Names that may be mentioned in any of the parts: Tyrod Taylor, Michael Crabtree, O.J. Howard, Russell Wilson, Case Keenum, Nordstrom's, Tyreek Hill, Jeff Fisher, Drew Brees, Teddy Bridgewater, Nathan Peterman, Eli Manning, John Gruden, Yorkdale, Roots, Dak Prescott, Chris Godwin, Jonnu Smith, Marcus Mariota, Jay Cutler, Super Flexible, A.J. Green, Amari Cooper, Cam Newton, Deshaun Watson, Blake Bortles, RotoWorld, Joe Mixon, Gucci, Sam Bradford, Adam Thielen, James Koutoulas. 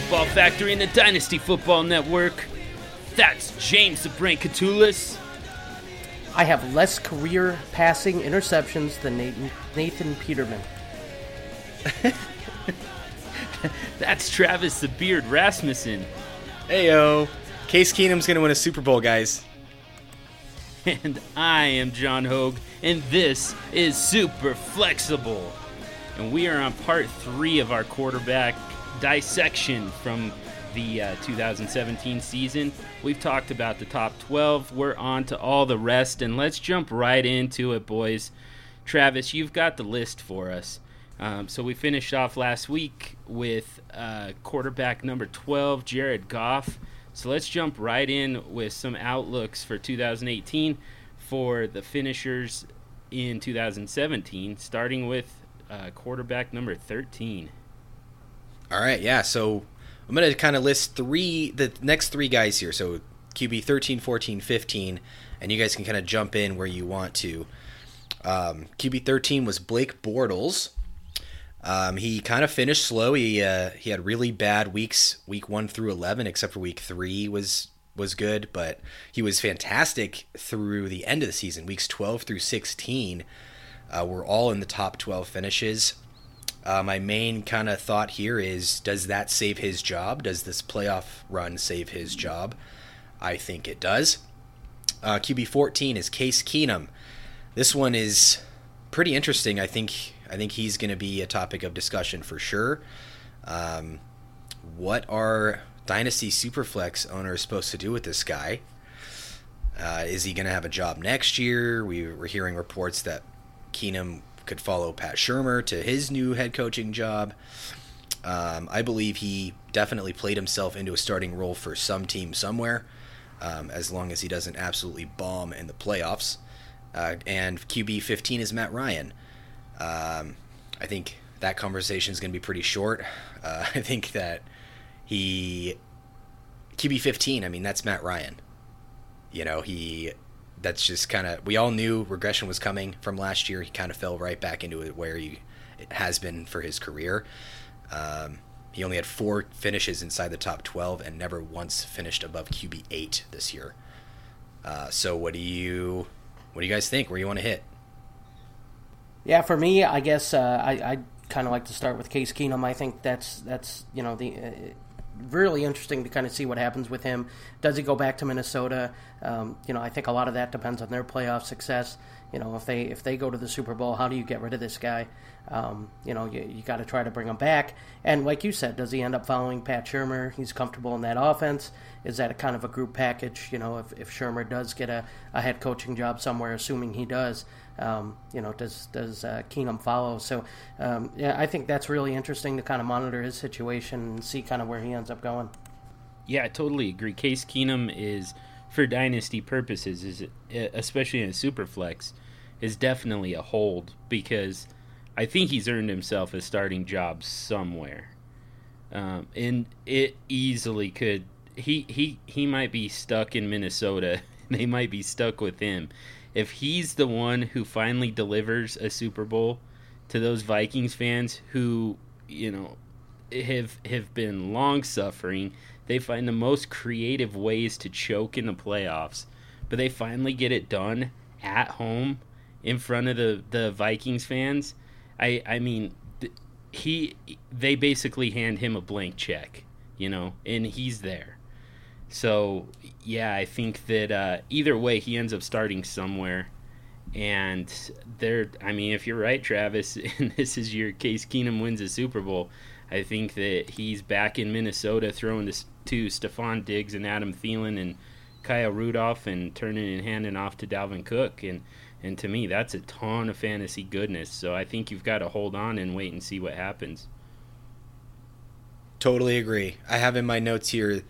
Football Factory and the Dynasty Football Network. That's James the Brain Koutoulas. I have less career passing interceptions than Nathan Peterman. That's Travis the Beard Rasmussen. Heyo. Case Keenum's going to win a Super Bowl, guys. And I am John Hogue, and this is Super Flexible. And we are on part 3 of our quarterback dissection from the 2017 season. We've talked about the top 12. We're on to all the rest, and let's jump right into it, boys. Travis, you've got the list for us. So we finished off last week with quarterback number 12, Jared Goff. So let's jump right in with some outlooks for 2018 for the finishers in 2017, starting with quarterback number 13. All right, yeah, so I'm going to kind of list the next three guys here. So QB 13, 14, 15, and you guys can kind of jump in where you want to. QB 13 was Blake Bortles. He kind of finished slow. He had really bad weeks, week 1 through 11, except for week 3 was good, but he was fantastic through the end of the season. Weeks 12 through 16 were all in the top 12 finishes. My main kind of thought here is, does that save his job? Does this playoff run save his job? I think it does. QB 14 is Case Keenum. This one is pretty interesting. I think he's going to be a topic of discussion for sure. What are Dynasty Superflex owners supposed to do with this guy? Is he going to have a job next year? We were hearing reports that Keenum could follow Pat Shurmur to his new head coaching job. I believe he definitely played himself into a starting role for some team somewhere, as long as he doesn't absolutely bomb in the playoffs. And QB 15 is Matt Ryan. I think that conversation is going to be pretty short. I think that QB 15, I mean, that's Matt Ryan. You know, that's just kind of, we all knew regression was coming from last year. He kind of fell right back into it where it has been for his career. He only had 4 finishes inside the top 12 and never once finished above QB 8 this year. So what do you guys think? Where do you want to hit? Yeah, for me, I guess I'd kind of like to start with Case Keenum. I think that's really interesting to kind of see what happens with him. Does he go back to Minnesota? I think a lot of that depends on their playoff success. You know, if they go to the Super Bowl, how do you get rid of this guy? You got to try to bring him back. And like you said, does he end up following Pat Shurmur? He's comfortable in that offense. Is that a kind of a group package? You know, if Shurmur does get a head coaching job somewhere, assuming he does, does Keenum follow? So, I think that's really interesting to kind of monitor his situation and see kind of where he ends up going. Yeah, I totally agree. Case Keenum is, for dynasty purposes, especially in a super flex, is definitely a hold because I think he's earned himself a starting job somewhere. And it easily could, he might be stuck in Minnesota. They might be stuck with him. If he's the one who finally delivers a Super Bowl to those Vikings fans who, you know, have been long suffering, they find the most creative ways to choke in the playoffs, but they finally get it done at home in front of the Vikings fans. I mean, they basically hand him a blank check, you know, and he's there. So, yeah, I think that either way, he ends up starting somewhere. And if you're right, Travis, and this is your Case Keenum wins a Super Bowl, I think that he's back in Minnesota throwing this to Stephon Diggs and Adam Thielen and Kyle Rudolph and turning and handing off to Dalvin Cook. And to me, that's a ton of fantasy goodness. So I think you've got to hold on and wait and see what happens. Totally agree. I have in my notes here,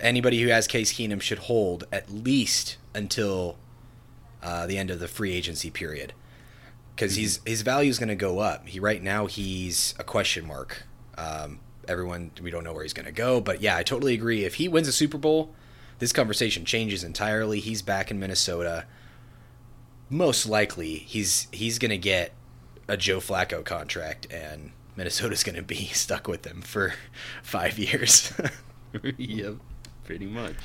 anybody who has Case Keenum should hold at least until the end of the free agency period, because his value is going to go up. Right now he's a question mark. We don't know where he's going to go, but yeah, I totally agree. If he wins a Super Bowl, this conversation changes entirely. He's back in Minnesota. Most likely, he's going to get a Joe Flacco contract and Minnesota's going to be stuck with them for 5 years. Yep, pretty much.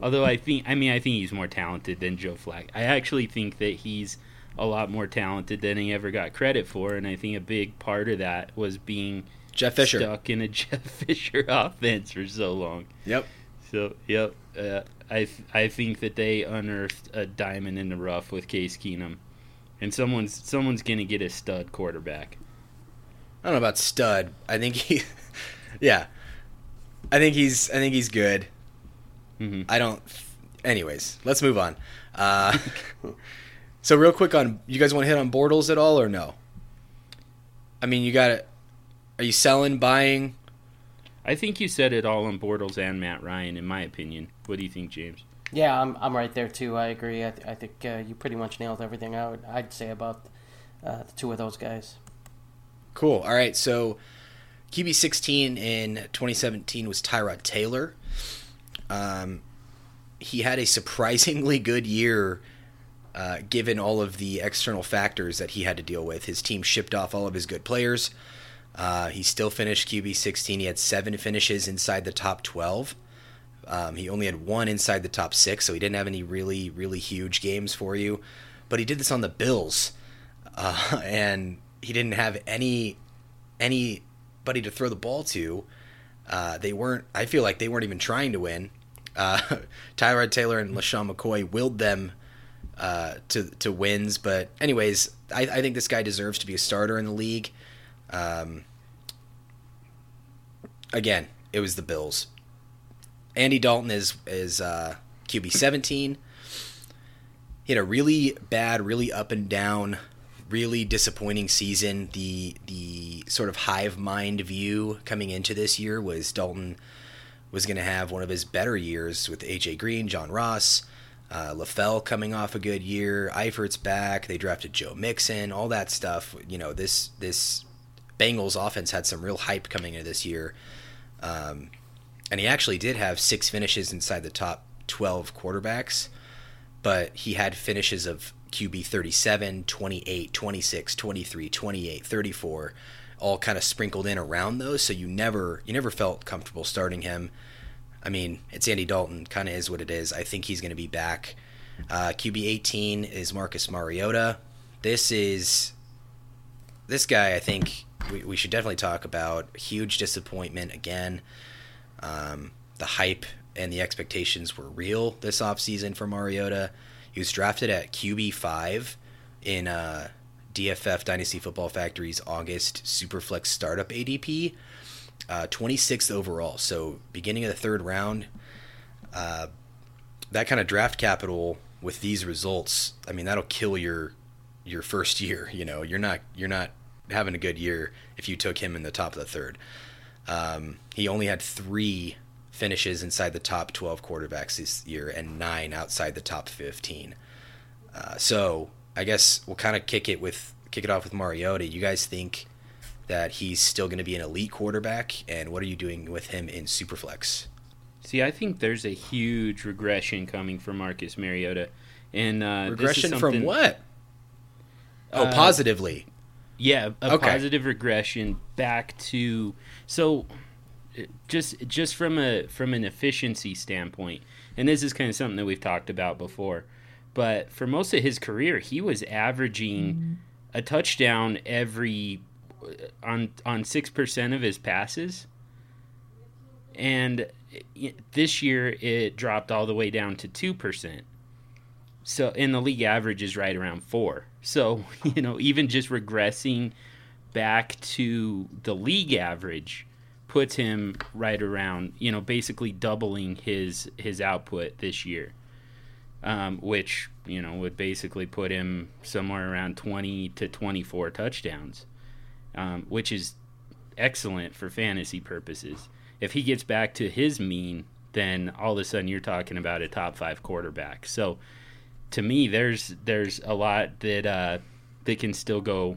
Although I think he's more talented than Joe Flacco. I actually think that he's a lot more talented than he ever got credit for, and I think a big part of that was being stuck in a Jeff Fisher offense for so long. Yep. So, yep, I think that they unearthed a diamond in the rough with Case Keenum, and someone's going to get a stud quarterback. I don't know about stud. I think he's good. Mm-hmm. Anyways, let's move on. So real quick on, you guys want to hit on Bortles at all or no? I mean, are you selling, buying? I think you said it all on Bortles and Matt Ryan, in my opinion. What do you think, James? Yeah, I'm right there too. I agree. I think you pretty much nailed everything I'd say about the two of those guys. Cool. All right. So QB 16 in 2017 was Tyrod Taylor. He had a surprisingly good year given all of the external factors that he had to deal with. His team shipped off all of his good players. He still finished QB 16. He had 7 finishes inside the top 12. He only had 1 inside the top 6, so he didn't have any really, really huge games for you. But he did this on the Bills, and he didn't have anybody to throw the ball to. I feel like they weren't even trying to win. Tyrod Taylor and LaShawn McCoy willed them to wins. But anyways, I think this guy deserves to be a starter in the league. Again, it was the Bills. Andy Dalton is QB 17. He had a really bad, really up and down, really disappointing season. The sort of hive mind view coming into this year was Dalton was going to have one of his better years with A.J. Green, John Ross, LaFell coming off a good year, Eifert's back, they drafted Joe Mixon, all that stuff. You know, this Bengals offense had some real hype coming into this year. And he actually did have 6 finishes inside the top 12 quarterbacks, but he had finishes of QB 37, 28, 26, 23, 28, 34, all kind of sprinkled in around those. So you never felt comfortable starting him. I mean, it's Andy Dalton, kind of is what it is. I think he's going to be back. QB 18 is Marcus Mariota. This guy, I think we should definitely talk about. Huge disappointment again. The hype and the expectations were real this offseason for Mariota. He was drafted at QB 5 in DFF Dynasty Football Factory's August Superflex Startup ADP, 26th overall. So beginning of the third round, that kind of draft capital with these results, I mean, that'll kill your first year. You know, you're not having a good year if you took him in the top of the third. He only had 3 finishes inside the top 12 quarterbacks this year and 9 outside the top 15. So I guess we'll kind of kick it off with Mariota. You guys think that he's still going to be an elite quarterback, and what are you doing with him in Superflex? See, I think there's a huge regression coming from Marcus Mariota, and regression this is from what? Oh, positively. Yeah, positive regression back to, so just from an efficiency standpoint, and this is kind of something that we've talked about before, but for most of his career, he was averaging a touchdown on 6% of his passes, and this year it dropped all the way down to 2%. So, and the league average is right around 4. So, you know, even just regressing back to the league average puts him right around, you know, basically doubling his output this year, which, you know, would basically put him somewhere around 20 to 24 touchdowns, which is excellent for fantasy purposes. If he gets back to his mean, then all of a sudden you're talking about a top 5 quarterback. So, to me, there's a lot that that can still go.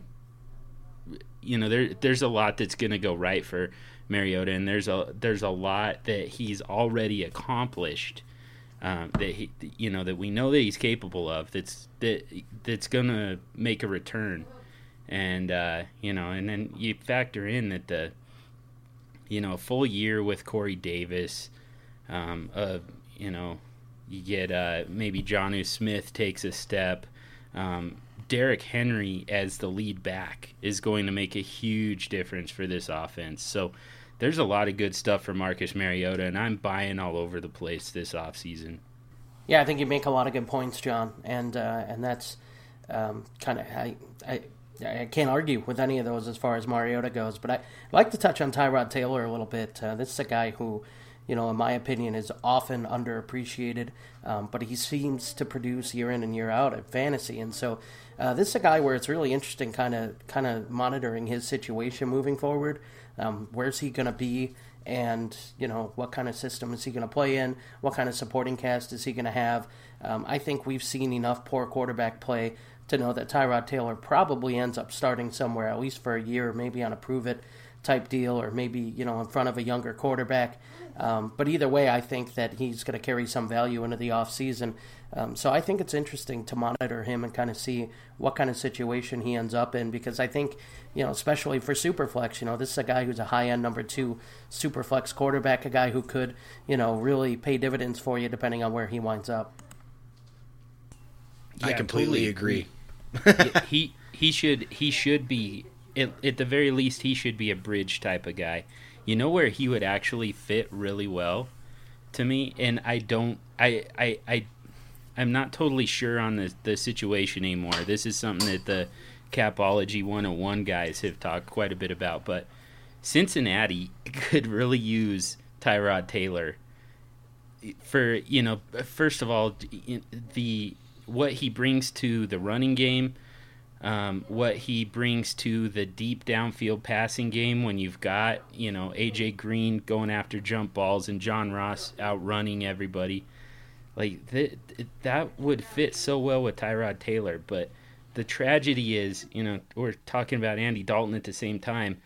You know, there's a lot that's going to go right for Mariota, and there's a lot that he's already accomplished that we know that he's capable of. That's going to make a return, And, you know, and then you factor in that the, you know, a full year with Corey Davis, you know, you get maybe Jonnu Smith takes a step. Derrick Henry as the lead back is going to make a huge difference for this offense. So there's a lot of good stuff for Marcus Mariota, and I'm buying all over the place this offseason. Yeah, I think you make a lot of good points, John, and that's kind of I can't argue with any of those as far as Mariota goes. But I'd like to touch on Tyrod Taylor a little bit. This is a guy who, you know, in my opinion, is often underappreciated, but he seems to produce year in and year out at fantasy. And so this is a guy where it's really interesting kind of monitoring his situation moving forward. Where's he going to be? And, you know, what kind of system is he going to play in? What kind of supporting cast is he going to have? I think we've seen enough poor quarterback play to know that Tyrod Taylor probably ends up starting somewhere, at least for a year, maybe on a prove-it type deal, or maybe, you know, in front of a younger quarterback. But either way, I think that he's going to carry some value into the offseason. So I think it's interesting to monitor him and kind of see what kind of situation he ends up in, because I think, you know, especially for Superflex, you know, this is a guy who's a high-end #2 Superflex quarterback, a guy who could, you know, really pay dividends for you depending on where he winds up. Yeah, I completely agree. He should be, at the very least, he should be a bridge type of guy. You know where he would actually fit really well to me, and I'm not totally sure on the situation anymore. This is something that the Capology 101 guys have talked quite a bit about, but Cincinnati could really use Tyrod Taylor for, you know, first of all, the what he brings to the running game, what he brings to the deep downfield passing game when you've got, you know, A.J. Green going after jump balls and John Ross outrunning everybody. Like, that would fit so well with Tyrod Taylor. But the tragedy is, you know, we're talking about Andy Dalton at the same time.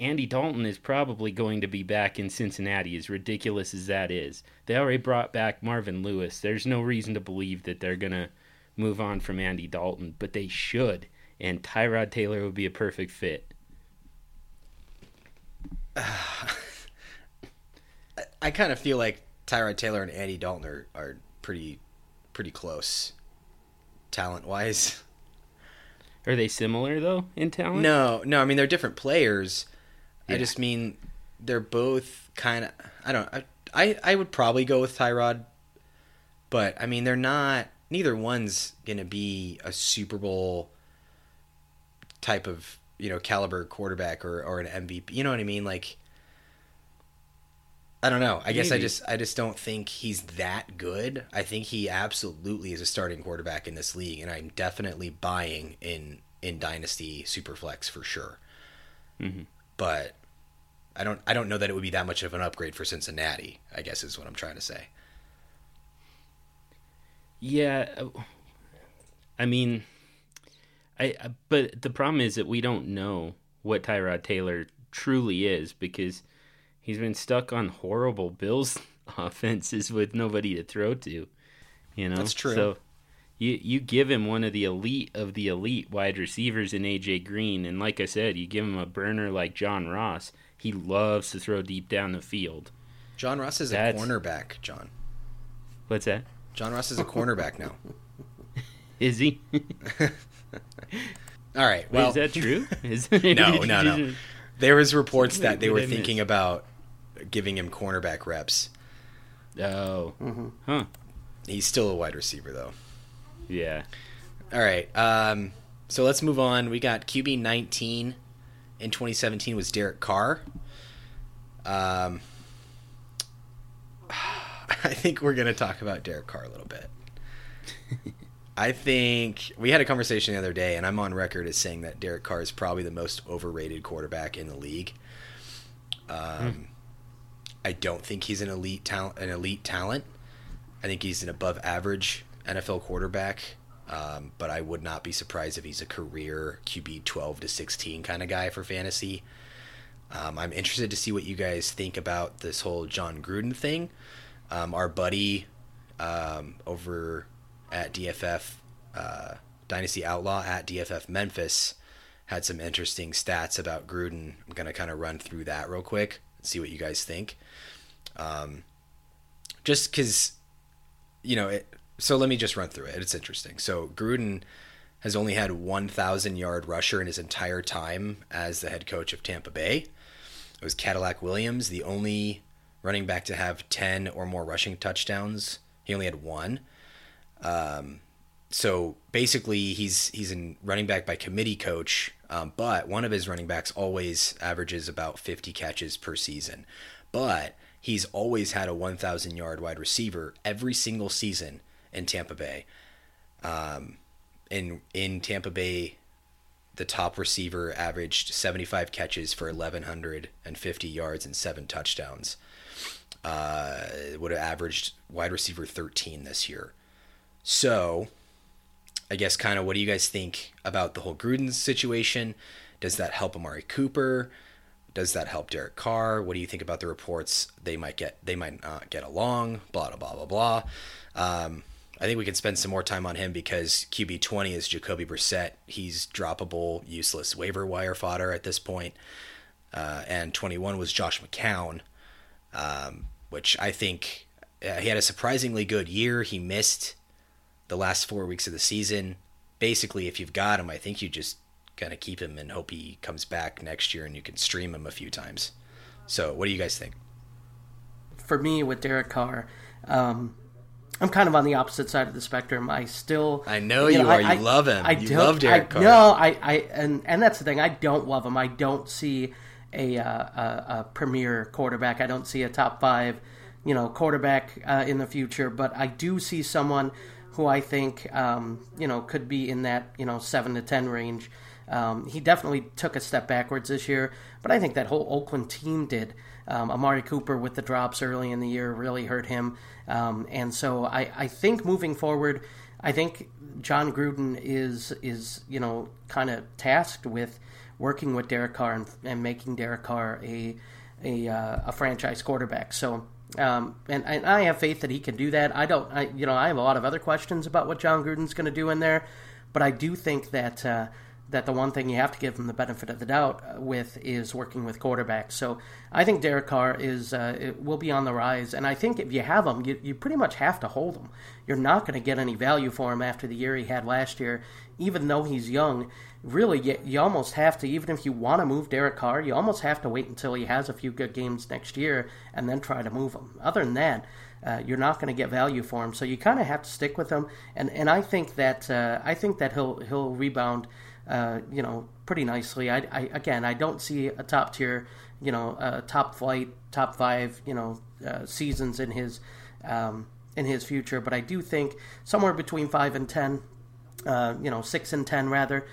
Andy Dalton is probably going to be back in Cincinnati, as ridiculous as that is. They already brought back Marvin Lewis. There's no reason to believe that they're going to move on from Andy Dalton, but they should, and Tyrod Taylor would be a perfect fit. I kind of feel like Tyrod Taylor and Andy Dalton are pretty close talent-wise. Are they similar, though, in talent? No, I mean, they're different players. Yeah. I just mean they're both kind of – I don't – I would probably go with Tyrod, but, I mean, they're not – neither one's going to be a Super Bowl type of, you know, caliber quarterback or an MVP. You know what I mean? Like, I don't know. I guess I just don't think he's that good. I think he absolutely is a starting quarterback in this league, and I'm definitely buying in Dynasty Superflex for sure. Mm-hmm. But I don't know that it would be that much of an upgrade for Cincinnati, I guess is what I'm trying to say. Yeah, I mean, but the problem is that we don't know what Tyrod Taylor truly is, because he's been stuck on horrible Bills offenses with nobody to throw to, you know? That's true. So you give him one of the elite wide receivers in A.J. Green, and like I said, you give him a burner like John Ross. He loves to throw deep down the field. John Ross is a cornerback, John. What's that? John Ross is a cornerback now. Is he? All right. Well, is that true? No. There was reports that they were thinking about giving him cornerback reps. Oh. Mm-hmm. Huh. He's still a wide receiver, though. Yeah. All right. So let's move on. We got QB 19 in 2017 was Derek Carr. I think we're going to talk about Derek Carr a little bit. I think we had a conversation the other day, and I'm on record as saying that Derek Carr is probably the most overrated quarterback in the league. I don't think he's an elite talent. I think he's an above average NFL quarterback, but I would not be surprised if he's a career QB 12 to 16 kind of guy for fantasy. I'm interested to see what you guys think about this whole John Gruden thing. Our buddy over at DFF, Dynasty Outlaw at DFF Memphis, had some interesting stats about Gruden. I'm going to kind of run through that real quick and see what you guys think. Just because, you know, so let me just run through it. It's interesting. So Gruden has only had 1,000-yard rusher in his entire time as the head coach of Tampa Bay. It was Cadillac Williams, the only running back to have 10 or more rushing touchdowns. He only had one. So basically, he's a running back by committee coach, but one of his running backs always averages about 50 catches per season. But he's always had a 1,000-yard wide receiver every single season in Tampa Bay. In Tampa Bay, the top receiver averaged 75 catches for 1,150 yards and 7 touchdowns. Would have averaged wide receiver 13 this year. So I guess kind of what do you guys think about the whole Gruden situation? Does that help Amari Cooper? Does that help Derek Carr? What do you think about the reports? They might not get along, blah, blah, blah, blah, blah. I think we could spend some more time on him because QB20 is Jacoby Brissett. He's droppable, useless waiver wire fodder at this point. And 21 was Josh McCown, which I think he had a surprisingly good year. He missed the last 4 weeks of the season. Basically, if you've got him, I think you just kind of keep him and hope he comes back next year and you can stream him a few times. So what do you guys think? For me, with Derek Carr, I'm kind of on the opposite side of the spectrum. I know you are. You love him. You love Derek Carr. No, and that's the thing. I don't love him. I don't see a premier quarterback. I don't see a top five, quarterback in the future. But I do see someone who I think, could be in that, 7 to 10 range. He definitely took a step backwards this year, but I think that whole Oakland team did. Amari Cooper with the drops early in the year really hurt him. And so I think moving forward, I think John Gruden is kind of tasked with working with Derek Carr and making Derek Carr a franchise quarterback. So, and I have faith that he can do that. I have a lot of other questions about what John Gruden's going to do in there, but I do think that, that the one thing you have to give him the benefit of the doubt with is working with quarterbacks. So I think Derek Carr will be on the rise, and I think if you have him, you pretty much have to hold him. You're not going to get any value for him after the year he had last year, even though he's young. Really, you almost have to, even if you want to move Derek Carr, you almost have to wait until he has a few good games next year and then try to move him. Other than that, you're not going to get value for him, so you kind of have to stick with him. And I think that he'll rebound pretty nicely. I don't see a top tier, top flight, top five, seasons in his future. But I do think somewhere between 5 and 10, 6 and 10 rather,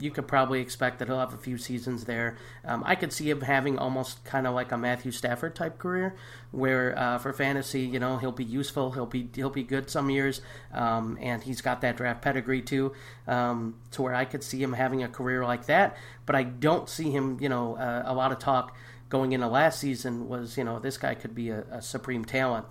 you could probably expect that he'll have a few seasons there. I could see him having almost kind of like a Matthew Stafford type career, where for fantasy, he'll be useful, he'll be good some years, and he's got that draft pedigree too, to where I could see him having a career like that. But I don't see him. A lot of talk going into last season was, this guy could be a supreme talent,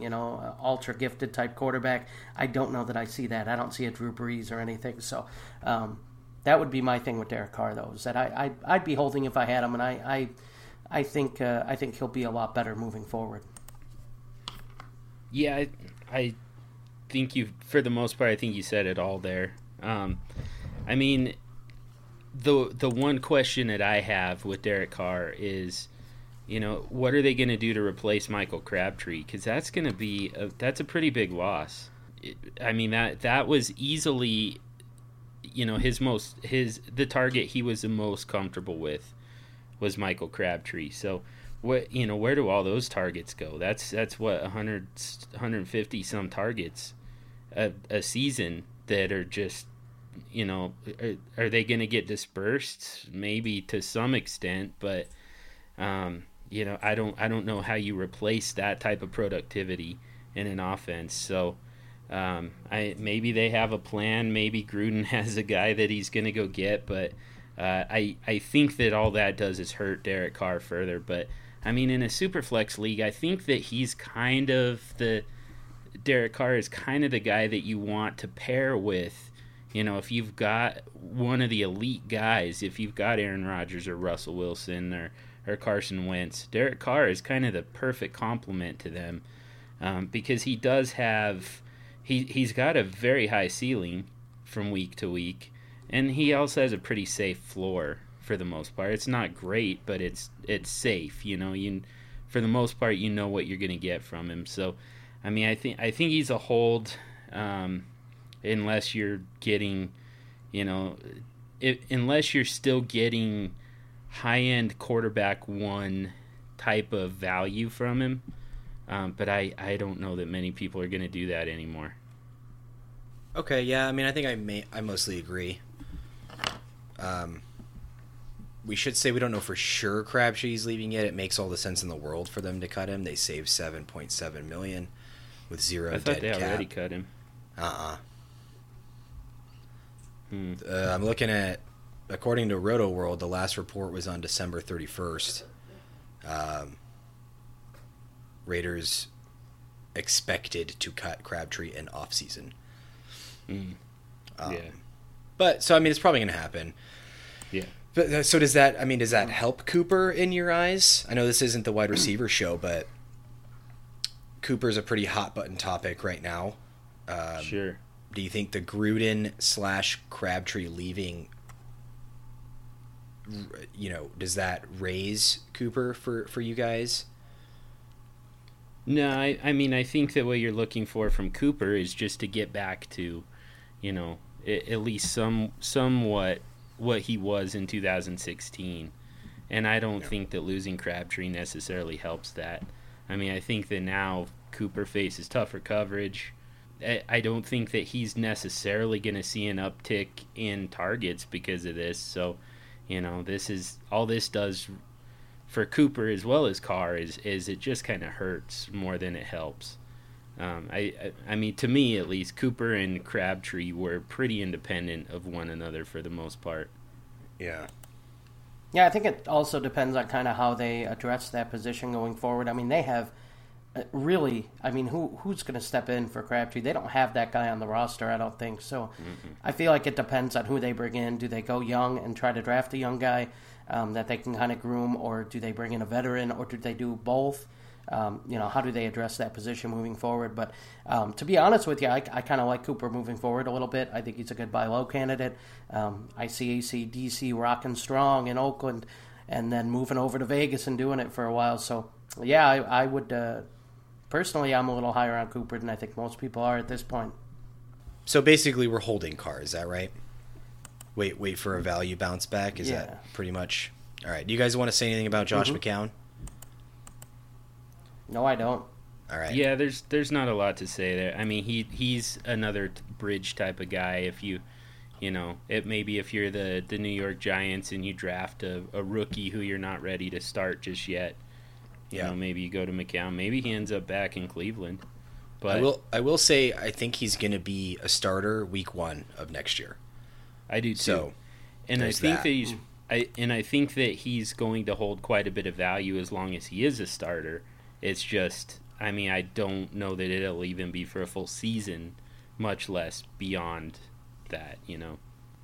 ultra-gifted type quarterback. I don't know that I see that. I don't see a Drew Brees or anything. So that would be my thing with Derek Carr, though, is that I'd be holding if I had him, and I think he'll be a lot better moving forward. Yeah, I think you, for the most part, I think you said it all there. I mean, the one question that I have with Derek Carr is, what are they going to do to replace Michael Crabtree? Because that's going to be that's a pretty big loss. I mean, that was easily, the target he was the most comfortable with was Michael Crabtree. So what, where do all those targets go? That's what 100, 150 some targets a season that are just, are they going to get dispersed? Maybe to some extent, but. I don't know how you replace that type of productivity in an offense. So maybe they have a plan. Maybe Gruden has a guy that he's going to go get. But I think that all that does is hurt Derek Carr further. But, I mean, in a super flex league, I think that Derek Carr is kind of the guy that you want to pair with You know, if you've got one of the elite guys, if you've got Aaron Rodgers or Russell Wilson or Carson Wentz, Derek Carr is kind of the perfect complement to them, because he does have, he's got a very high ceiling from week to week, and he also has a pretty safe floor for the most part. It's not great, but it's safe. You know, you for the most part you know what you're going to get from him. So, I mean, I think he's a hold. Unless you're getting, you know, unless you're still getting high-end quarterback one type of value from him. But I don't know that many people are going to do that anymore. Okay, yeah, I mean, I think I mostly agree. We should say we don't know for sure Crabtree's leaving yet. It makes all the sense in the world for them to cut him. They saved $7.7 million with zero dead cap. I thought they already cut him. I'm looking at, according to RotoWorld, the last report was on December 31st. Raiders expected to cut Crabtree in offseason. Yeah. But, so, I mean, it's probably going to happen. Yeah. But, so does that, I mean, does that help Cooper in your eyes? I know this isn't the wide receiver show, but Cooper's a pretty hot button topic right now. Sure. Do you think the Gruden/Crabtree leaving, you know, does that raise Cooper for you guys? No, I mean, I think that what you're looking for from Cooper is just to get back to, you know, at least somewhat what he was in 2016. And I don't think that losing Crabtree necessarily helps that. I mean, I think that now Cooper faces tougher coverage. I don't think that he's necessarily going to see an uptick in targets because of this. So, you know, this is all this does for Cooper as well as Carr is it just kind of hurts more than it helps. I mean, to me at least, Cooper and Crabtree were pretty independent of one another for the most part. Yeah. Yeah, I think it also depends on kind of how they address that position going forward. I mean, they have. Really, I mean, who's going to step in for Crabtree? They don't have that guy on the roster, I don't think. So I feel like it depends on who they bring in. Do they go young and try to draft a young guy that they can kind of groom, or do they bring in a veteran, or do they do both? You know, how do they address that position moving forward? But to be honest with you, I kind of like Cooper moving forward a little bit. I think he's a good buy low candidate. I see AC/DC rocking strong in Oakland and then moving over to Vegas and doing it for a while. So, yeah, I would... Personally, I'm a little higher on Cooper than I think most people are at this point. So basically, we're holding Carr. Is that right? Wait for a value bounce back. Is that pretty much all right? Do you guys want to say anything about Josh McCown? No, I don't. All right. Yeah, there's not a lot to say there. I mean, he's another bridge type of guy. If you know, it maybe if you're the New York Giants and you draft a rookie who you're not ready to start just yet. You know, maybe you go to McCown. Maybe he ends up back in Cleveland. But I will say I think he's going to be a starter week 1 of next year. I do too. So, and I think that I think that he's going to hold quite a bit of value as long as he is a starter. It's just, I mean, I don't know that it'll even be for a full season, much less beyond that, you know.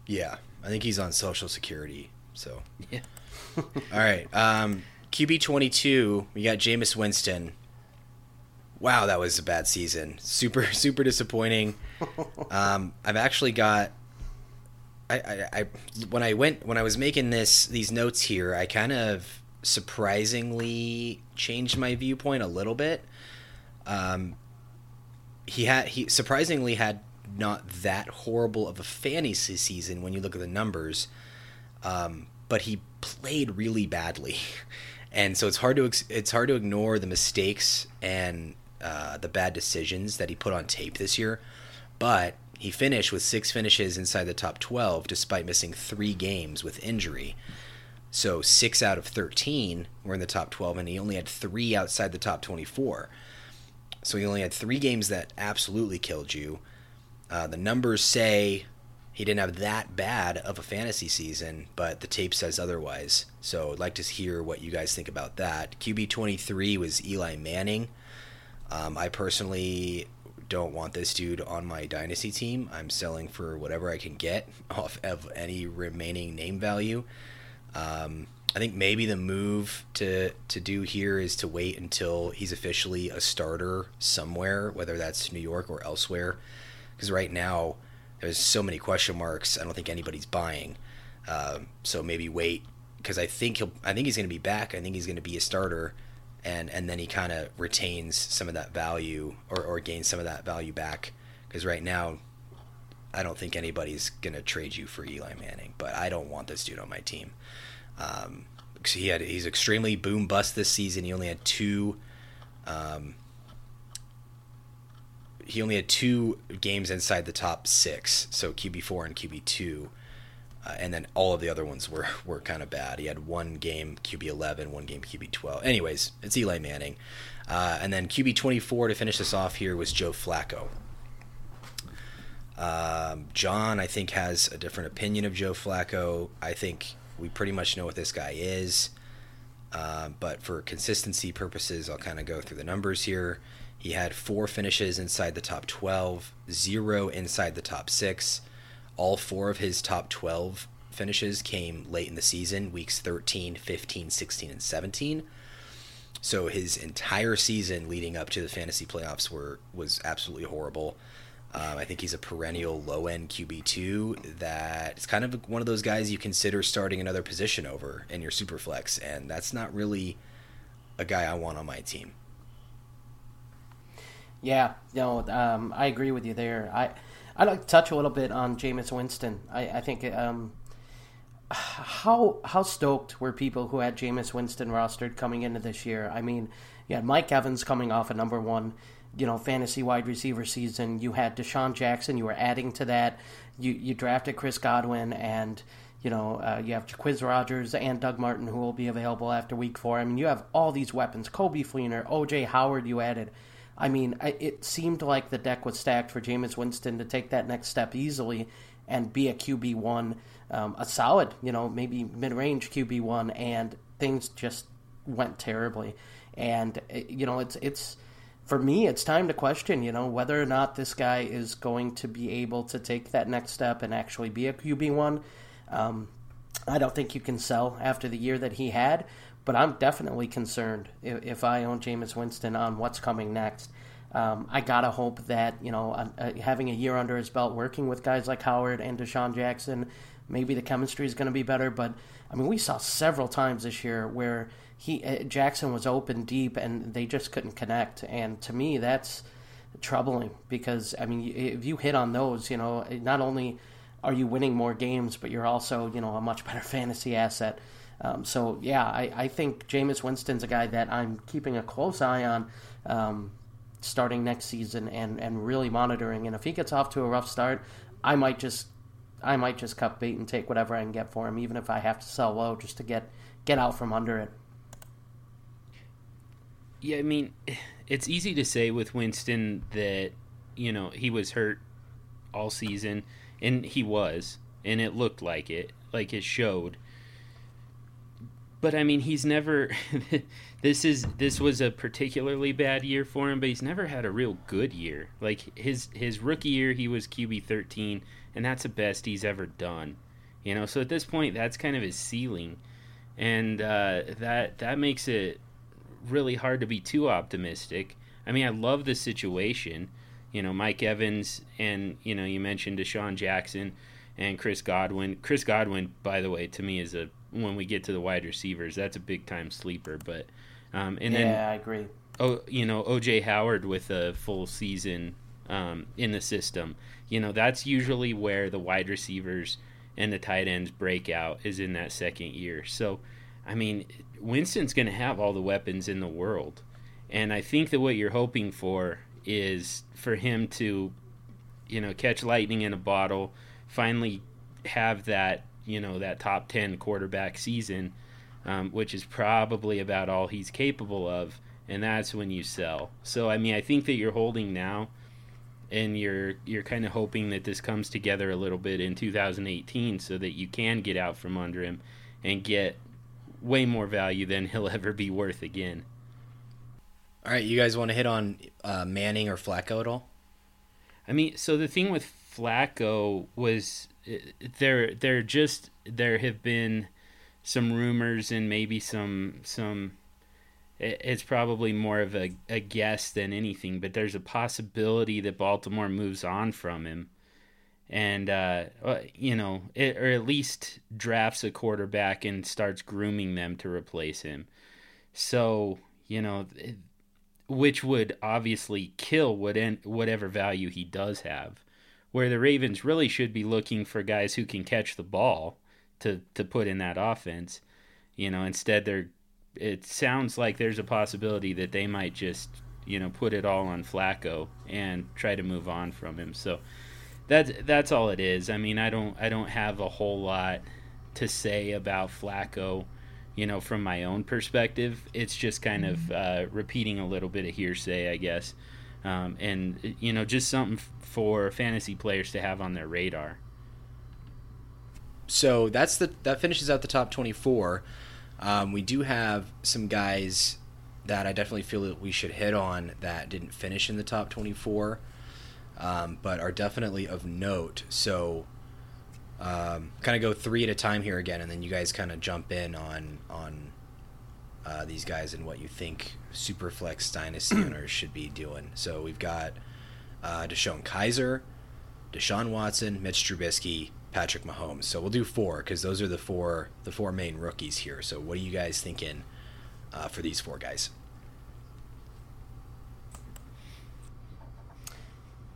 Yeah, I think he's on Social Security. So yeah. All right. QB 22, we got Jameis Winston. Wow, that was a bad season. Super, super disappointing. I've actually got. When I was making these notes here, I kind of surprisingly changed my viewpoint a little bit. He surprisingly had not that horrible of a fantasy season when you look at the numbers, but he played really badly. And so it's hard to ignore the mistakes and the bad decisions that he put on tape this year. But he finished with 6 finishes inside the top 12 despite missing 3 games with injury. So 6 out of 13 were in the top 12, and he only had 3 outside the top 24. So he only had 3 games that absolutely killed you. The numbers say he didn't have that bad of a fantasy season, but the tape says otherwise. So I'd like to hear what you guys think about that. QB 23 was Eli Manning. I personally don't want this dude on my dynasty team. I'm selling for whatever I can get off of any remaining name value. I think maybe the move to do here is to wait until he's officially a starter somewhere, whether that's New York or elsewhere, because right now there's so many question marks. I don't think anybody's buying. So maybe wait, because I think he's going to be back. I think he's going to be a starter, and then he kind of retains some of that value or gains some of that value back, because right now I don't think anybody's going to trade you for Eli Manning, but I don't want this dude on my team. He's extremely boom bust this season. He only had two games inside the top six, so QB4 and QB2, and then all of the other ones were kind of bad. He had one game QB11, one game QB12. Anyways, it's Eli Manning, and then QB24 to finish this off here was Joe Flacco. John, I think, has a different opinion of Joe Flacco. I think we pretty much know what this guy is, but for consistency purposes, I'll kind of go through the numbers here. He had 4 finishes inside the top 12, 0 inside the top 6. All 4 of his top 12 finishes came late in the season, weeks 13, 15, 16, and 17. So his entire season leading up to the fantasy playoffs was absolutely horrible. I think he's a perennial low-end QB2 that it's kind of one of those guys you consider starting another position over in your super flex, and that's not really a guy I want on my team. Yeah, no, I agree with you there. I'd like to touch a little bit on Jameis Winston. I think how stoked were people who had Jameis Winston rostered coming into this year? I mean, you had Mike Evans coming off a number one, fantasy wide receiver season. You had Deshaun Jackson. You were adding to that. You drafted Chris Godwin, and you have Jaquiz Rodgers and Doug Martin, who will be available after week 4. I mean, you have all these weapons. Kobe Fleener, OJ Howard you added. I mean, it seemed like the deck was stacked for Jameis Winston to take that next step easily and be a QB1, a solid, maybe mid-range QB1, and things just went terribly. And, it's for me, it's time to question, whether or not this guy is going to be able to take that next step and actually be a QB1. I don't think you can sell after the year that he had, but I'm definitely concerned if I own Jameis Winston on what's coming next. I got to hope that, having a year under his belt working with guys like Howard and Deshaun Jackson, maybe the chemistry is going to be better. But, I mean, we saw several times this year where Jackson was open deep and they just couldn't connect. And to me, that's troubling because, I mean, if you hit on those, not only are you winning more games, but you're also, a much better fantasy asset. So, yeah, I think Jameis Winston's a guy that I'm keeping a close eye on starting next season and really monitoring. And if he gets off to a rough start, I might just cut bait and take whatever I can get for him, even if I have to sell low just to get out from under it. Yeah, I mean, it's easy to say with Winston that, he was hurt all season, and he was, and it looked like it, like it showed. But, I mean, he's never – this was a particularly bad year for him, but he's never had a real good year. Like, his rookie year, he was QB 13, and that's the best he's ever done. So at this point, that's kind of his ceiling. And that makes it really hard to be too optimistic. I mean, I love the situation. Mike Evans and, you mentioned Deshaun Jackson and Chris Godwin. Chris Godwin, by the way, to me is a – when we get to the wide receivers, that's a big time sleeper. But I agree. Oh, O.J. Howard with a full season in the system. That's usually where the wide receivers and the tight ends break out, is in that second year. So, I mean, Winston's going to have all the weapons in the world, and I think that what you're hoping for is for him to, catch lightning in a bottle, finally have that. That top 10 quarterback season, which is probably about all he's capable of, and that's when you sell. So, I mean, I think that you're holding now, and you're kind of hoping that this comes together a little bit in 2018 so that you can get out from under him and get way more value than he'll ever be worth again. All right, you guys want to hit on Manning or Flacco at all? I mean, so the thing with Flacco was there have been some rumors and maybe some. It's probably more of a guess than anything, but there's a possibility that Baltimore moves on from him, and or at least drafts a quarterback and starts grooming them to replace him. So which would obviously kill whatever value he does have. Where the Ravens really should be looking for guys who can catch the ball to put in that offense, instead it sounds like there's a possibility that they might just, put it all on Flacco and try to move on from him. So that's all it is. I mean, I don't have a whole lot to say about Flacco, from my own perspective. It's just kind of repeating a little bit of hearsay, I guess, and just something for fantasy players to have on their radar. So that finishes out the top 24. We do have some guys that I definitely feel that we should hit on that didn't finish in the top 24, but are definitely of note. So kind of go three at a time here again, and then you guys kind of jump in on these guys and what you think Superflex Dynasty owners should be doing. So we've got Deshaun Kaiser, Deshaun Watson, Mitch Trubisky, Patrick Mahomes. So we'll do four because those are the four main rookies here. So what are you guys thinking for these four guys?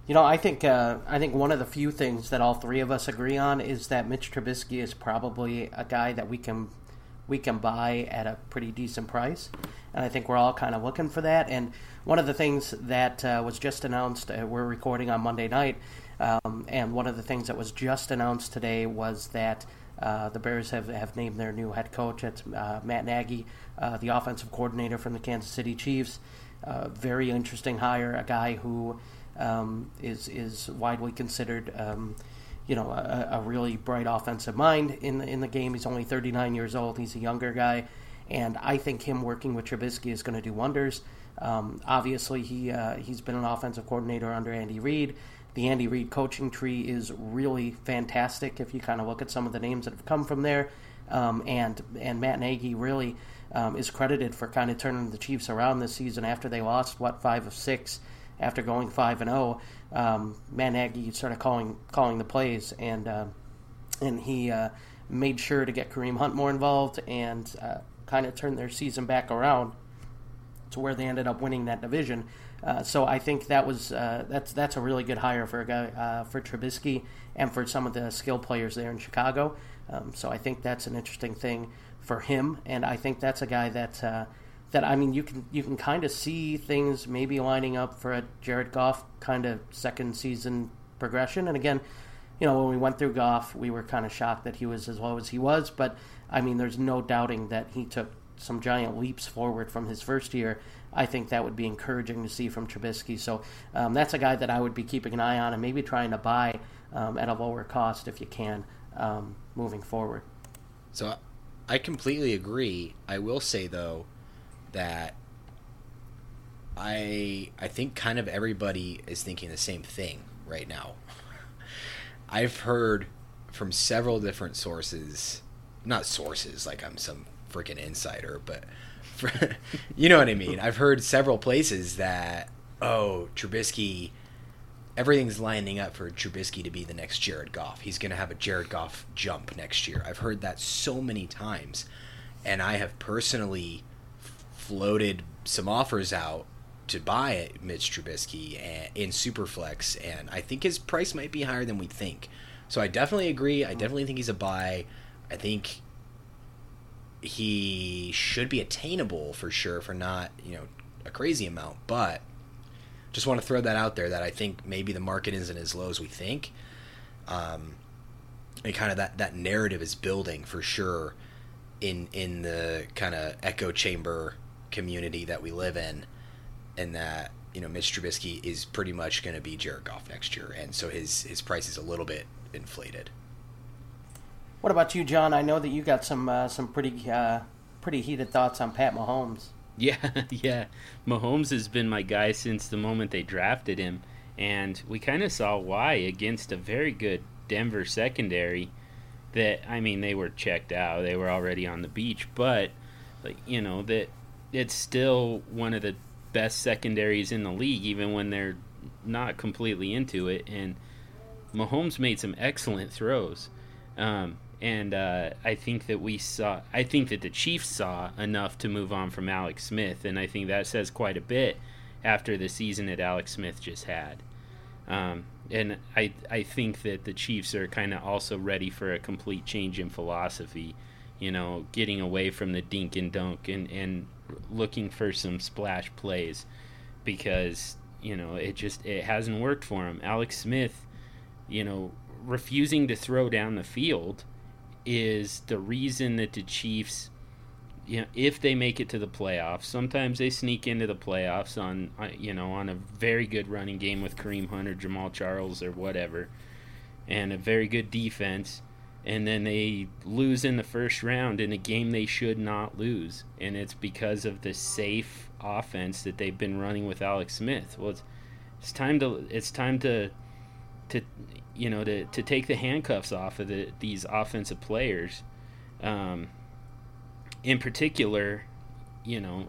I think one of the few things that all three of us agree on is that Mitch Trubisky is probably a guy that we can buy at a pretty decent price, and I think we're all kind of looking for that. And one of the things that was just announced, we're recording on Monday night. And one of the things that was just announced today was that the Bears have named their new head coach. It's Matt Nagy, the offensive coordinator from the Kansas City Chiefs. Very interesting hire, a guy who is widely considered, a really bright offensive mind in the game. He's only 39 years old. He's a younger guy, and I think him working with Trubisky is going to do wonders. Obviously, he's been an offensive coordinator under Andy Reid. The Andy Reid coaching tree is really fantastic if you kind of look at some of the names that have come from there. And Matt Nagy really is credited for kind of turning the Chiefs around this season after they lost, 5 of 6 after going 5-0. Matt Nagy started calling the plays, and he made sure to get Kareem Hunt more involved and kind of turned their season back around to where they ended up winning that division. So I think that was that's a really good hire for a guy for Trubisky and for some of the skill players there in Chicago. So I think that's an interesting thing for him, and I think that's a guy that you can kind of see things maybe lining up for a Jared Goff kind of second season progression. And again, when we went through Goff, we were kind of shocked that he was as low as he was, but I mean, there's no doubting that he took some giant leaps forward from his first year. I think that would be encouraging to see from Trubisky. So that's a guy that I would be keeping an eye on and maybe trying to buy at a lower cost if you can moving forward. So I completely agree. I will say, though, that I think kind of everybody is thinking the same thing right now. I've heard from several different sources, not sources like I'm some freaking insider, but you know what I mean? I've heard several places that, Trubisky, everything's lining up for Trubisky to be the next Jared Goff. He's going to have a Jared Goff jump next year. I've heard that so many times, and I have personally floated some offers out to buy it, Mitch Trubisky in Superflex, and I think his price might be higher than we think. So I definitely agree. I definitely think he's a buy. I think he should be attainable for sure for not, a crazy amount, but just want to throw that out there that I think maybe the market isn't as low as we think. And kind of that narrative is building for sure in the kind of echo chamber community that we live in, and that, Mitch Trubisky is pretty much going to be Jared Goff next year. And so his price is a little bit inflated. What about you, John? I know that you got some pretty heated thoughts on Pat Mahomes. Yeah. Mahomes has been my guy since the moment they drafted him, And we kind of saw why against a very good Denver secondary that, I mean, they were checked out. They were already on the beach. But, you know, that it's still one of the best secondaries in the league, even when they're not completely into it. And Mahomes made some excellent throws. I think that the Chiefs saw enough to move on from Alex Smith. And I think that says quite a bit after the season that Alex Smith just had. And I think that the Chiefs are kind of also ready for a complete change in philosophy, you know, getting away from the dink and dunk and looking for some splash plays because, you know, it hasn't worked for him. Alex Smith, you know, refusing to throw down the field is the reason that the Chiefs, you know, if they make it to the playoffs, sometimes they sneak into the playoffs on, you know, on a very good running game with Kareem Hunt or Jamal Charles or whatever, and a very good defense, and then they lose in the first round in a game they should not lose, and it's because of the safe offense that they've been running with Alex Smith. Well, it's time to take the handcuffs off of these offensive players, in particular, you know,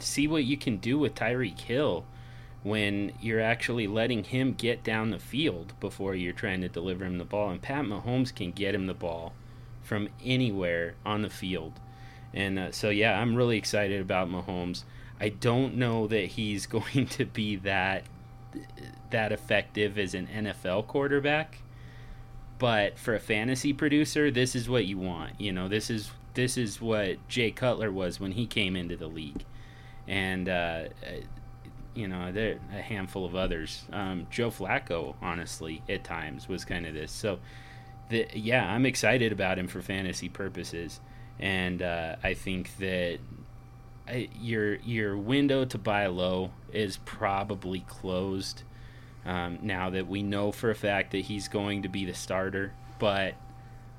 see what you can do with Tyreek Hill when you're actually letting him get down the field before you're trying to deliver him the ball. And Pat Mahomes can get him the ball from anywhere on the field. And so, I'm really excited about Mahomes. I don't know that he's going to be that effective as an NFL quarterback, but for a fantasy producer, this is what you want. You know, this is what Jay Cutler was when he came into the league, and you know, there are a handful of others. Joe Flacco, honestly, at times was kind of this. So, I'm excited about him for fantasy purposes, and I think that your window to buy low is probably closed now that we know for a fact that he's going to be the starter. But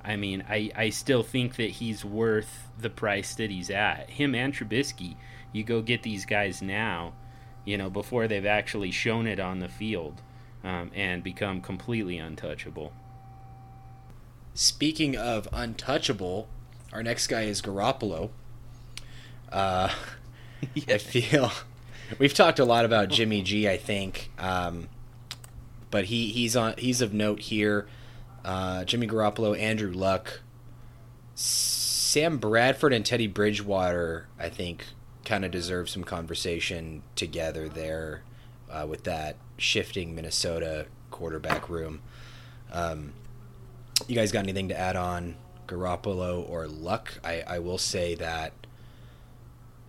I mean, I still think that he's worth the price that he's at. Him and Trubisky, you go get these guys now, you know, before they've actually shown it on the field and become completely untouchable. Speaking of untouchable, our next guy is Garoppolo. I feel we've talked a lot about Jimmy G, I think, but he's of note here. Jimmy Garoppolo, Andrew Luck, Sam Bradford, and Teddy Bridgewater, I think, kind of deserve some conversation together there with that shifting Minnesota quarterback room. You guys got anything to add on Garoppolo or Luck? I will say that,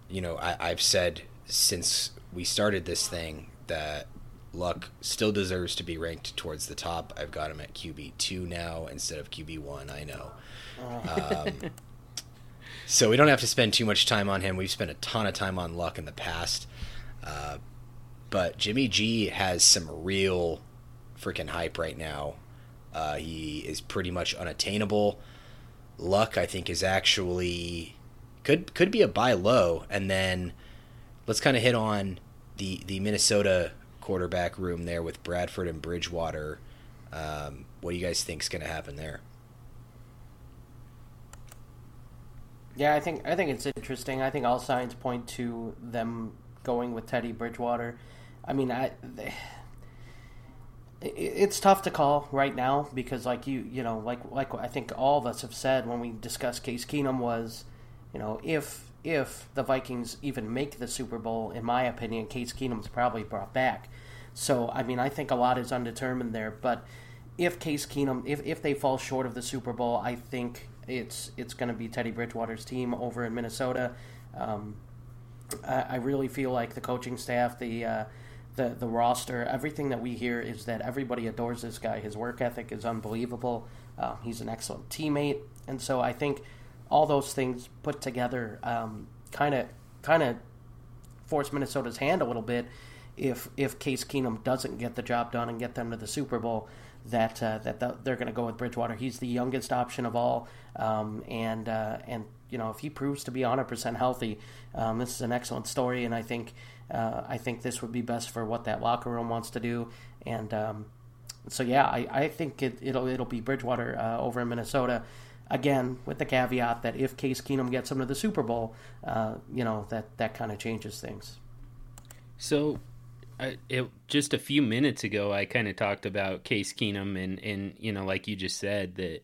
you know, I've said since we started this thing that Luck still deserves to be ranked towards the top. I've got him at QB2 now instead of QB1, I know. So we don't have to spend too much time on him. We've spent a ton of time on Luck in the past. But Jimmy G has some real freaking hype right now. He is pretty much unattainable. Luck, I think, is actually could be a buy low. And then let's kind of hit on the Minnesota quarterback room there with Bradford and Bridgewater. What do you guys think is going to happen there? Yeah, I think it's interesting. I think all signs point to them going with Teddy Bridgewater. I mean, it's tough to call right now because, like you know, like I think all of us have said when we discussed Case Keenum was, you know, if the Vikings even make the Super Bowl, in my opinion, Case Keenum's probably brought back. So, I mean, I think a lot is undetermined there. But if Case Keenum, if they fall short of the Super Bowl, I think it's going to be Teddy Bridgewater's team over in Minnesota. I really feel like the coaching staff, the roster, everything that we hear is that everybody adores this guy. His work ethic is unbelievable. He's an excellent teammate. And so I think all those things put together kind of force Minnesota's hand a little bit if Case Keenum doesn't get the job done and get them to the Super Bowl. that they're going to go with Bridgewater. He's the youngest option of all, and you know, if he proves to be 100% healthy, this is an excellent story, and I think this would be best for what that locker room wants to do, and so yeah, I think it'll be Bridgewater over in Minnesota. Again, with the caveat that if Case Keenum gets him to the Super Bowl, you know, that kind of changes things. So, just a few minutes ago, I kind of talked about Case Keenum and you know, like you just said, that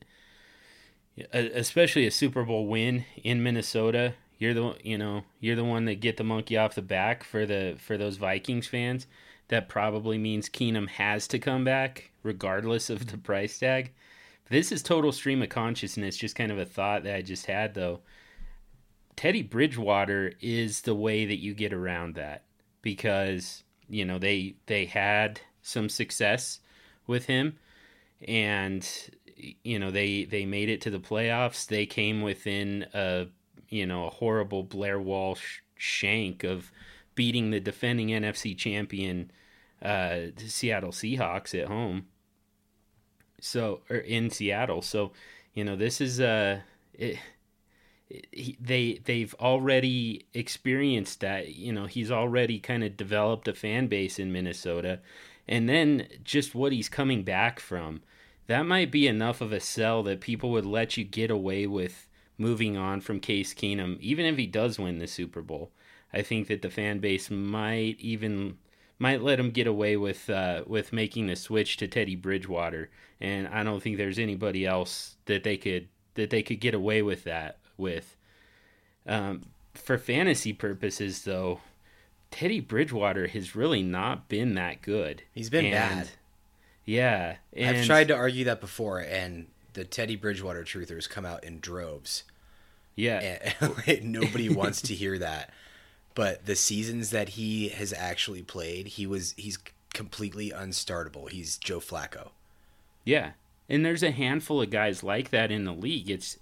especially a Super Bowl win in Minnesota, you're the one that get the monkey off the back for those Vikings fans. That probably means Keenum has to come back regardless of the price tag. This is total stream of consciousness, just kind of a thought that I just had, though. Teddy Bridgewater is the way that you get around that, because, you know, they had some success with him, and, you know, they made it to the playoffs. They came within a horrible Blair Walsh shank of beating the defending NFC champion Seattle Seahawks at home. So, or in Seattle. So, you know, this is they've already experienced that. You know, he's already kind of developed a fan base in Minnesota, and then just what he's coming back from, that might be enough of a sell that people would let you get away with moving on from Case Keenum, even if he does win the Super Bowl. I think that the fan base might let him get away with making the switch to Teddy Bridgewater, and I don't think there's anybody else that they could get away with that with. For fantasy purposes, though, Teddy Bridgewater has really not been that good. He's been bad. Yeah, I've tried to argue that before, and the Teddy Bridgewater truthers come out in droves. Yeah, and nobody wants to hear that. But the seasons that he has actually played, he's completely unstartable. He's Joe Flacco. Yeah, and there's a handful of guys like that in the league. It's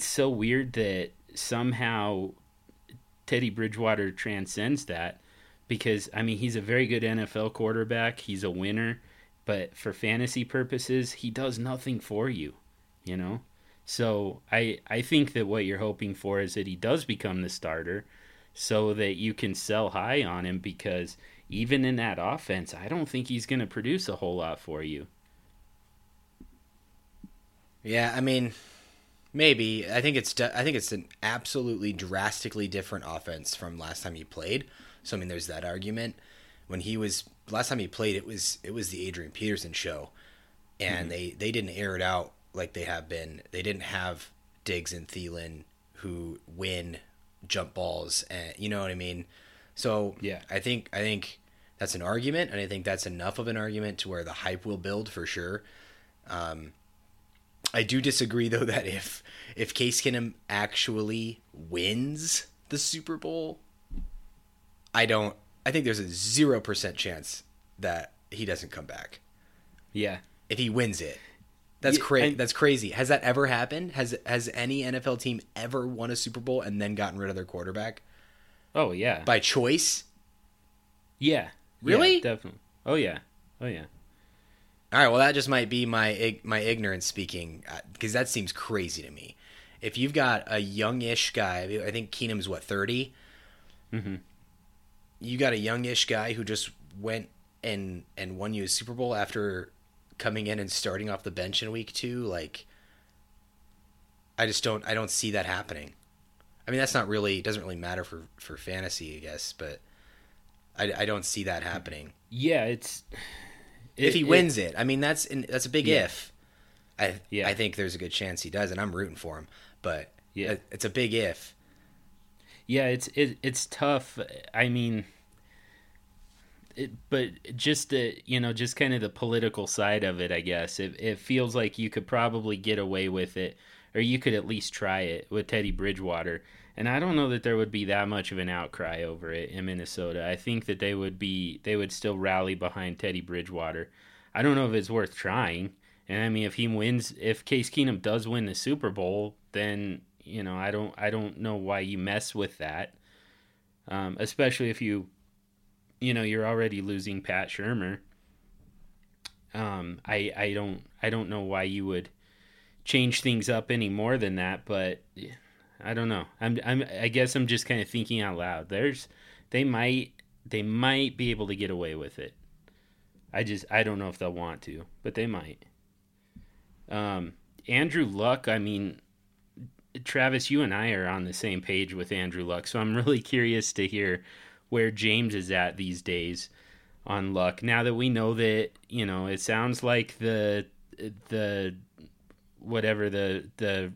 so weird that somehow Teddy Bridgewater transcends that, because, I mean, he's a very good NFL quarterback. He's a winner, but for fantasy purposes, he does nothing for you, you know? So I think that what you're hoping for is that he does become the starter, so that you can sell high on him, because even in that offense, I don't think he's going to produce a whole lot for you. Yeah, I mean, maybe. I think it's an absolutely drastically different offense from last time he played. So I mean, there's that argument. When he was last time he played, it was the Adrian Peterson show, and they didn't air it out like they have been. They didn't have Diggs and Thielen who win jump balls, and you know what I mean? So yeah, I think that's an argument, and I think that's enough of an argument to where the hype will build for sure. I do disagree, though, that if Case Keenum actually wins the Super Bowl, I think there's a 0% chance that he doesn't come back. Yeah. If he wins it. That's crazy. Has that ever happened? Has any NFL team ever won a Super Bowl and then gotten rid of their quarterback? Oh, yeah. By choice? Yeah. Really? Yeah, definitely. Oh, yeah. All right, well, that just might be my ignorance speaking, because that seems crazy to me. If you've got a youngish guy, I think Keenum's, 30? Mm-hmm. You got a youngish guy who just went and won you a Super Bowl after coming in and starting off the bench in week 2, like, I don't see that happening. I mean, that's not really, it doesn't really matter for fantasy, I guess, but I don't see that happening. Yeah, if he wins it, I mean, that's a big if. I think there's a good chance he does, and I'm rooting for him, but yeah, it's a big if. Yeah, it's tough. I mean, but just the, you know, just kind of the political side of it, I guess. It feels like you could probably get away with it, or you could at least try it with Teddy Bridgewater. And I don't know that there would be that much of an outcry over it in Minnesota. I think that they would still rally behind Teddy Bridgewater. I don't know if it's worth trying. And I mean, if Case Keenum does win the Super Bowl, then, you know, I don't know why you mess with that, especially if you know, you're already losing Pat Shurmur. I don't know why you would change things up any more than that, but I don't know. I guess I'm just kind of thinking out loud. They might be able to get away with it. I don't know if they'll want to, but they might. Andrew Luck, I mean, Travis, you and I are on the same page with Andrew Luck, so I'm really curious to hear where James is at these days on Luck. Now that we know that, you know, it sounds like the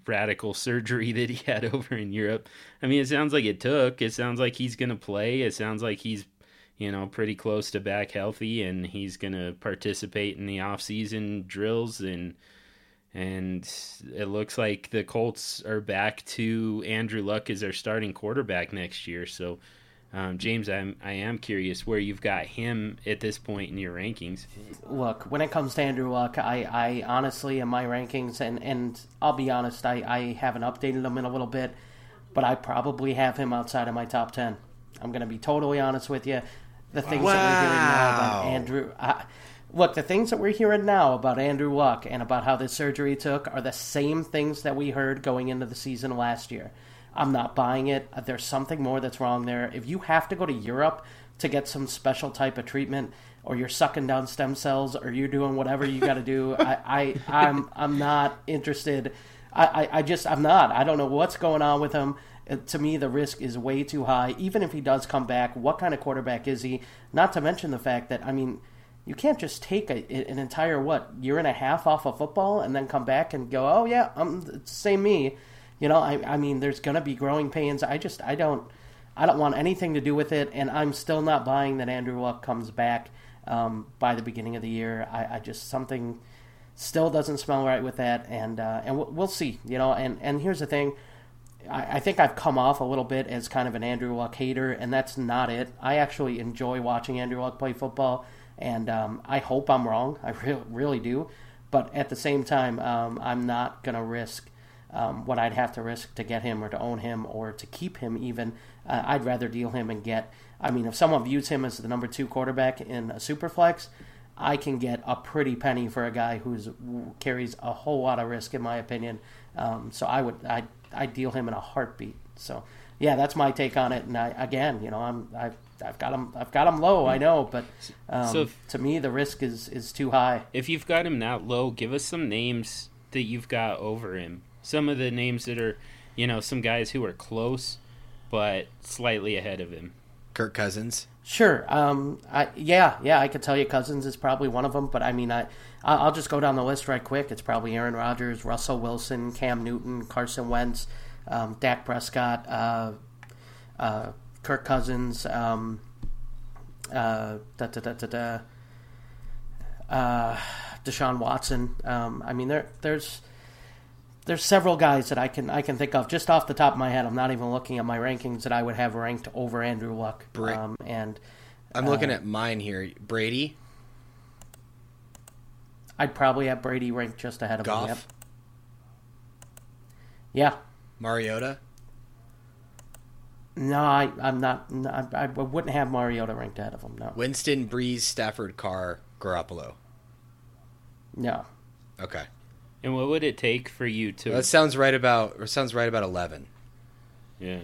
radical surgery that he had over in Europe. I mean, it sounds like he's going to play. It sounds like he's, you know, pretty close to back healthy, and he's going to participate in the off-season drills, and it looks like the Colts are back to Andrew Luck as their starting quarterback next year. So, James, I am curious where you've got him at this point in your rankings. Look, when it comes to Andrew Luck, I honestly, in my rankings, and I'll be honest, I haven't updated him in a little bit, but I probably have him outside of my top 10. I'm going to be totally honest with you. The things that we're hearing now about Andrew... the things that we're hearing now about Andrew Luck and about how this surgery took are the same things that we heard going into the season last year. I'm not buying it. There's something more that's wrong there. If you have to go to Europe to get some special type of treatment, or you're sucking down stem cells, or you're doing whatever you got to do, I'm not interested. I'm not. I don't know what's going on with him. To me, the risk is way too high. Even if he does come back, what kind of quarterback is he? Not to mention the fact that, I mean, you can't just take an entire, year and a half off of football and then come back and go, oh, yeah, same me. You know, I mean, there's going to be growing pains. I don't want anything to do with it, and I'm still not buying that Andrew Luck comes back by the beginning of the year. Something still doesn't smell right with that, and we'll see. You know, and here's the thing. I think I've come off a little bit as kind of an Andrew Luck hater, and that's not it. I actually enjoy watching Andrew Luck play football, and I hope I'm wrong. I really do. But at the same time, I'm not going to risk what I'd have to risk to get him or to own him or to keep him even. I'd rather deal him and get, I mean, if someone views him as the number 2 quarterback in a super flex, I can get a pretty penny for a guy who carries a whole lot of risk, in my opinion. So I'd deal him in a heartbeat. So yeah, that's my take on it. And I've got him low. I know, but to me, the risk is too high. If you've got him that low, give us some names that you've got over him. Some of the names that are, you know, some guys who are close, but slightly ahead of him. Kirk Cousins. Sure. I could tell you Cousins is probably one of them, but I mean, I'll just go down the list right quick. It's probably Aaron Rodgers, Russell Wilson, Cam Newton, Carson Wentz, Dak Prescott, Kirk Cousins, Deshaun Watson. I mean, there's several guys that I can think of just off the top of my head. I'm not even looking at my rankings that I would have ranked over Andrew Luck. And I'm looking at mine here. Brady. I'd probably have Brady ranked just ahead of Goff. Him. Yep. Yeah. Mariota. No, I wouldn't have Mariota ranked ahead of him. No. Winston, Breeze, Stafford, Carr, Garoppolo. No. Okay. And what would it take for you to? That sounds right about 11. Yeah.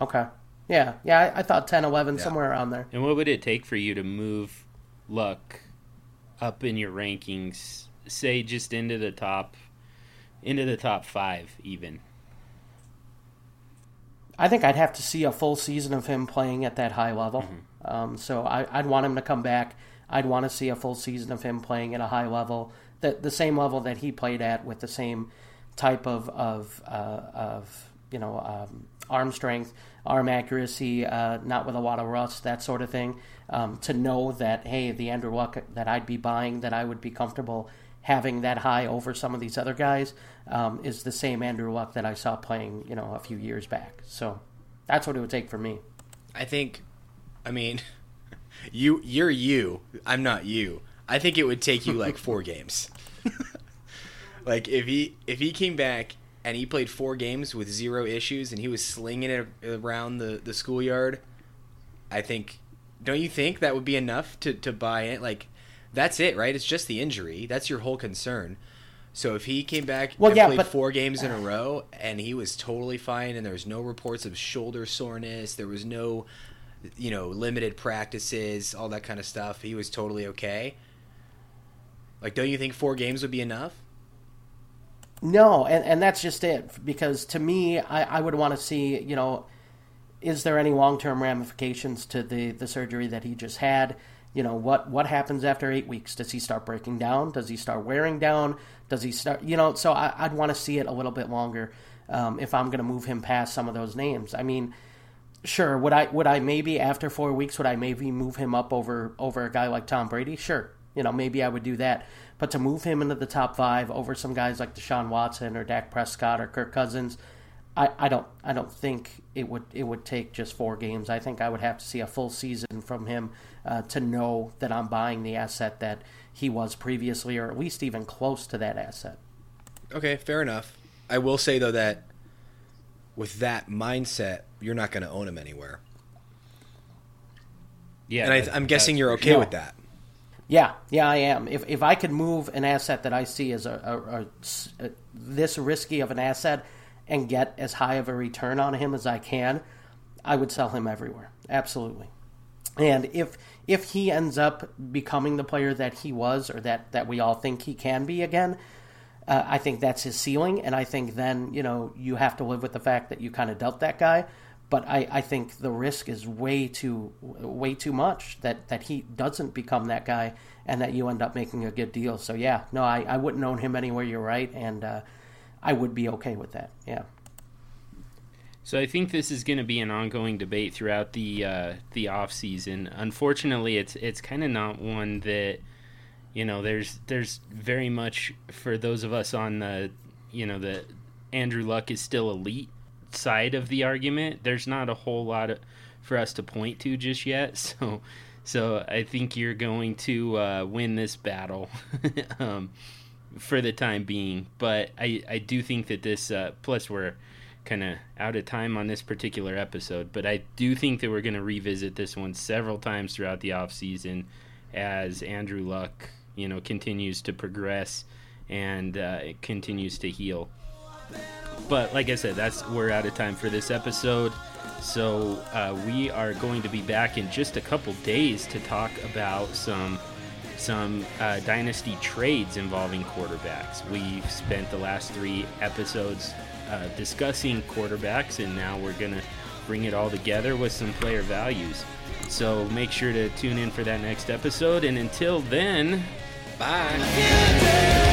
Okay. Yeah. I thought 10, 11, somewhere around there. And what would it take for you to move Luck up in your rankings? Say just into the top 5, even. I think I'd have to see a full season of him playing at that high level. Mm-hmm. So I'd want him to come back. I'd want to see a full season of him playing at a high level. The same level that he played at, with the same type of arm strength, arm accuracy, not with a lot of rust, that sort of thing. To know that, hey, the Andrew Luck that I'd be buying, that I would be comfortable having that high over some of these other guys, is the same Andrew Luck that I saw playing, you know, a few years back. So that's what it would take for me. I think, I mean, you're you. I'm not you. I think it would take you like 4 games. Like if he came back and he played 4 games with 0 issues and he was slinging it around the schoolyard, I think, don't you think that would be enough to buy it? Like that's it, right? It's just the injury. That's your whole concern. So if he came back and played 4 games in a row and he was totally fine and there was no reports of shoulder soreness, there was no, you know, limited practices, all that kind of stuff, he was totally okay. Like, don't you think 4 games would be enough? No, and that's just it. Because to me, I would want to see, you know, is there any long-term ramifications to the surgery that he just had? You know, what happens after 8 weeks? Does he start breaking down? Does he start wearing down? Does he start, you know, so I'd want to see it a little bit longer if I'm going to move him past some of those names. I mean, sure, would I maybe after 4 weeks, would I maybe move him up over a guy like Tom Brady? Sure, you know, maybe I would do that. But to move him into the top 5 over some guys like Deshaun Watson or Dak Prescott or Kirk Cousins, I don't think it would take just 4 games. I think I would have to see a full season from him to know that I'm buying the asset that he was previously, or at least even close to that asset. Okay, fair enough. I will say, though, that with that mindset, you're not going to own him anywhere. Yeah, and I'm guessing you're okay with that. Yeah, I am. If I could move an asset that I see as a this risky of an asset and get as high of a return on him as I can, I would sell him everywhere. Absolutely. And if he ends up becoming the player that he was, or that we all think he can be again, I think that's his ceiling. And I think then, you know, you have to live with the fact that you kind of dealt that guy. But I think the risk is way too much that he doesn't become that guy and that you end up making a good deal. So, yeah, no, I wouldn't own him anywhere. You're right. And I would be okay with that. Yeah. So I think this is going to be an ongoing debate throughout the off season. Unfortunately, it's kind of not one that, you know, there's very much for those of us on the, you know, the Andrew Luck is still elite side of the argument. There's not a whole lot for us to point to just yet. So I think you're going to win this battle for the time being. But I do think that this plus we're kind of out of time on this particular episode, but I do think that we're going to revisit this one several times throughout the offseason as Andrew Luck, you know, continues to progress and continues to heal. But like I said, we're out of time for this episode. So we are going to be back in just a couple days to talk about some dynasty trades involving quarterbacks. We've spent the last 3 episodes discussing quarterbacks, and now we're going to bring it all together with some player values. So make sure to tune in for that next episode. And until then, bye.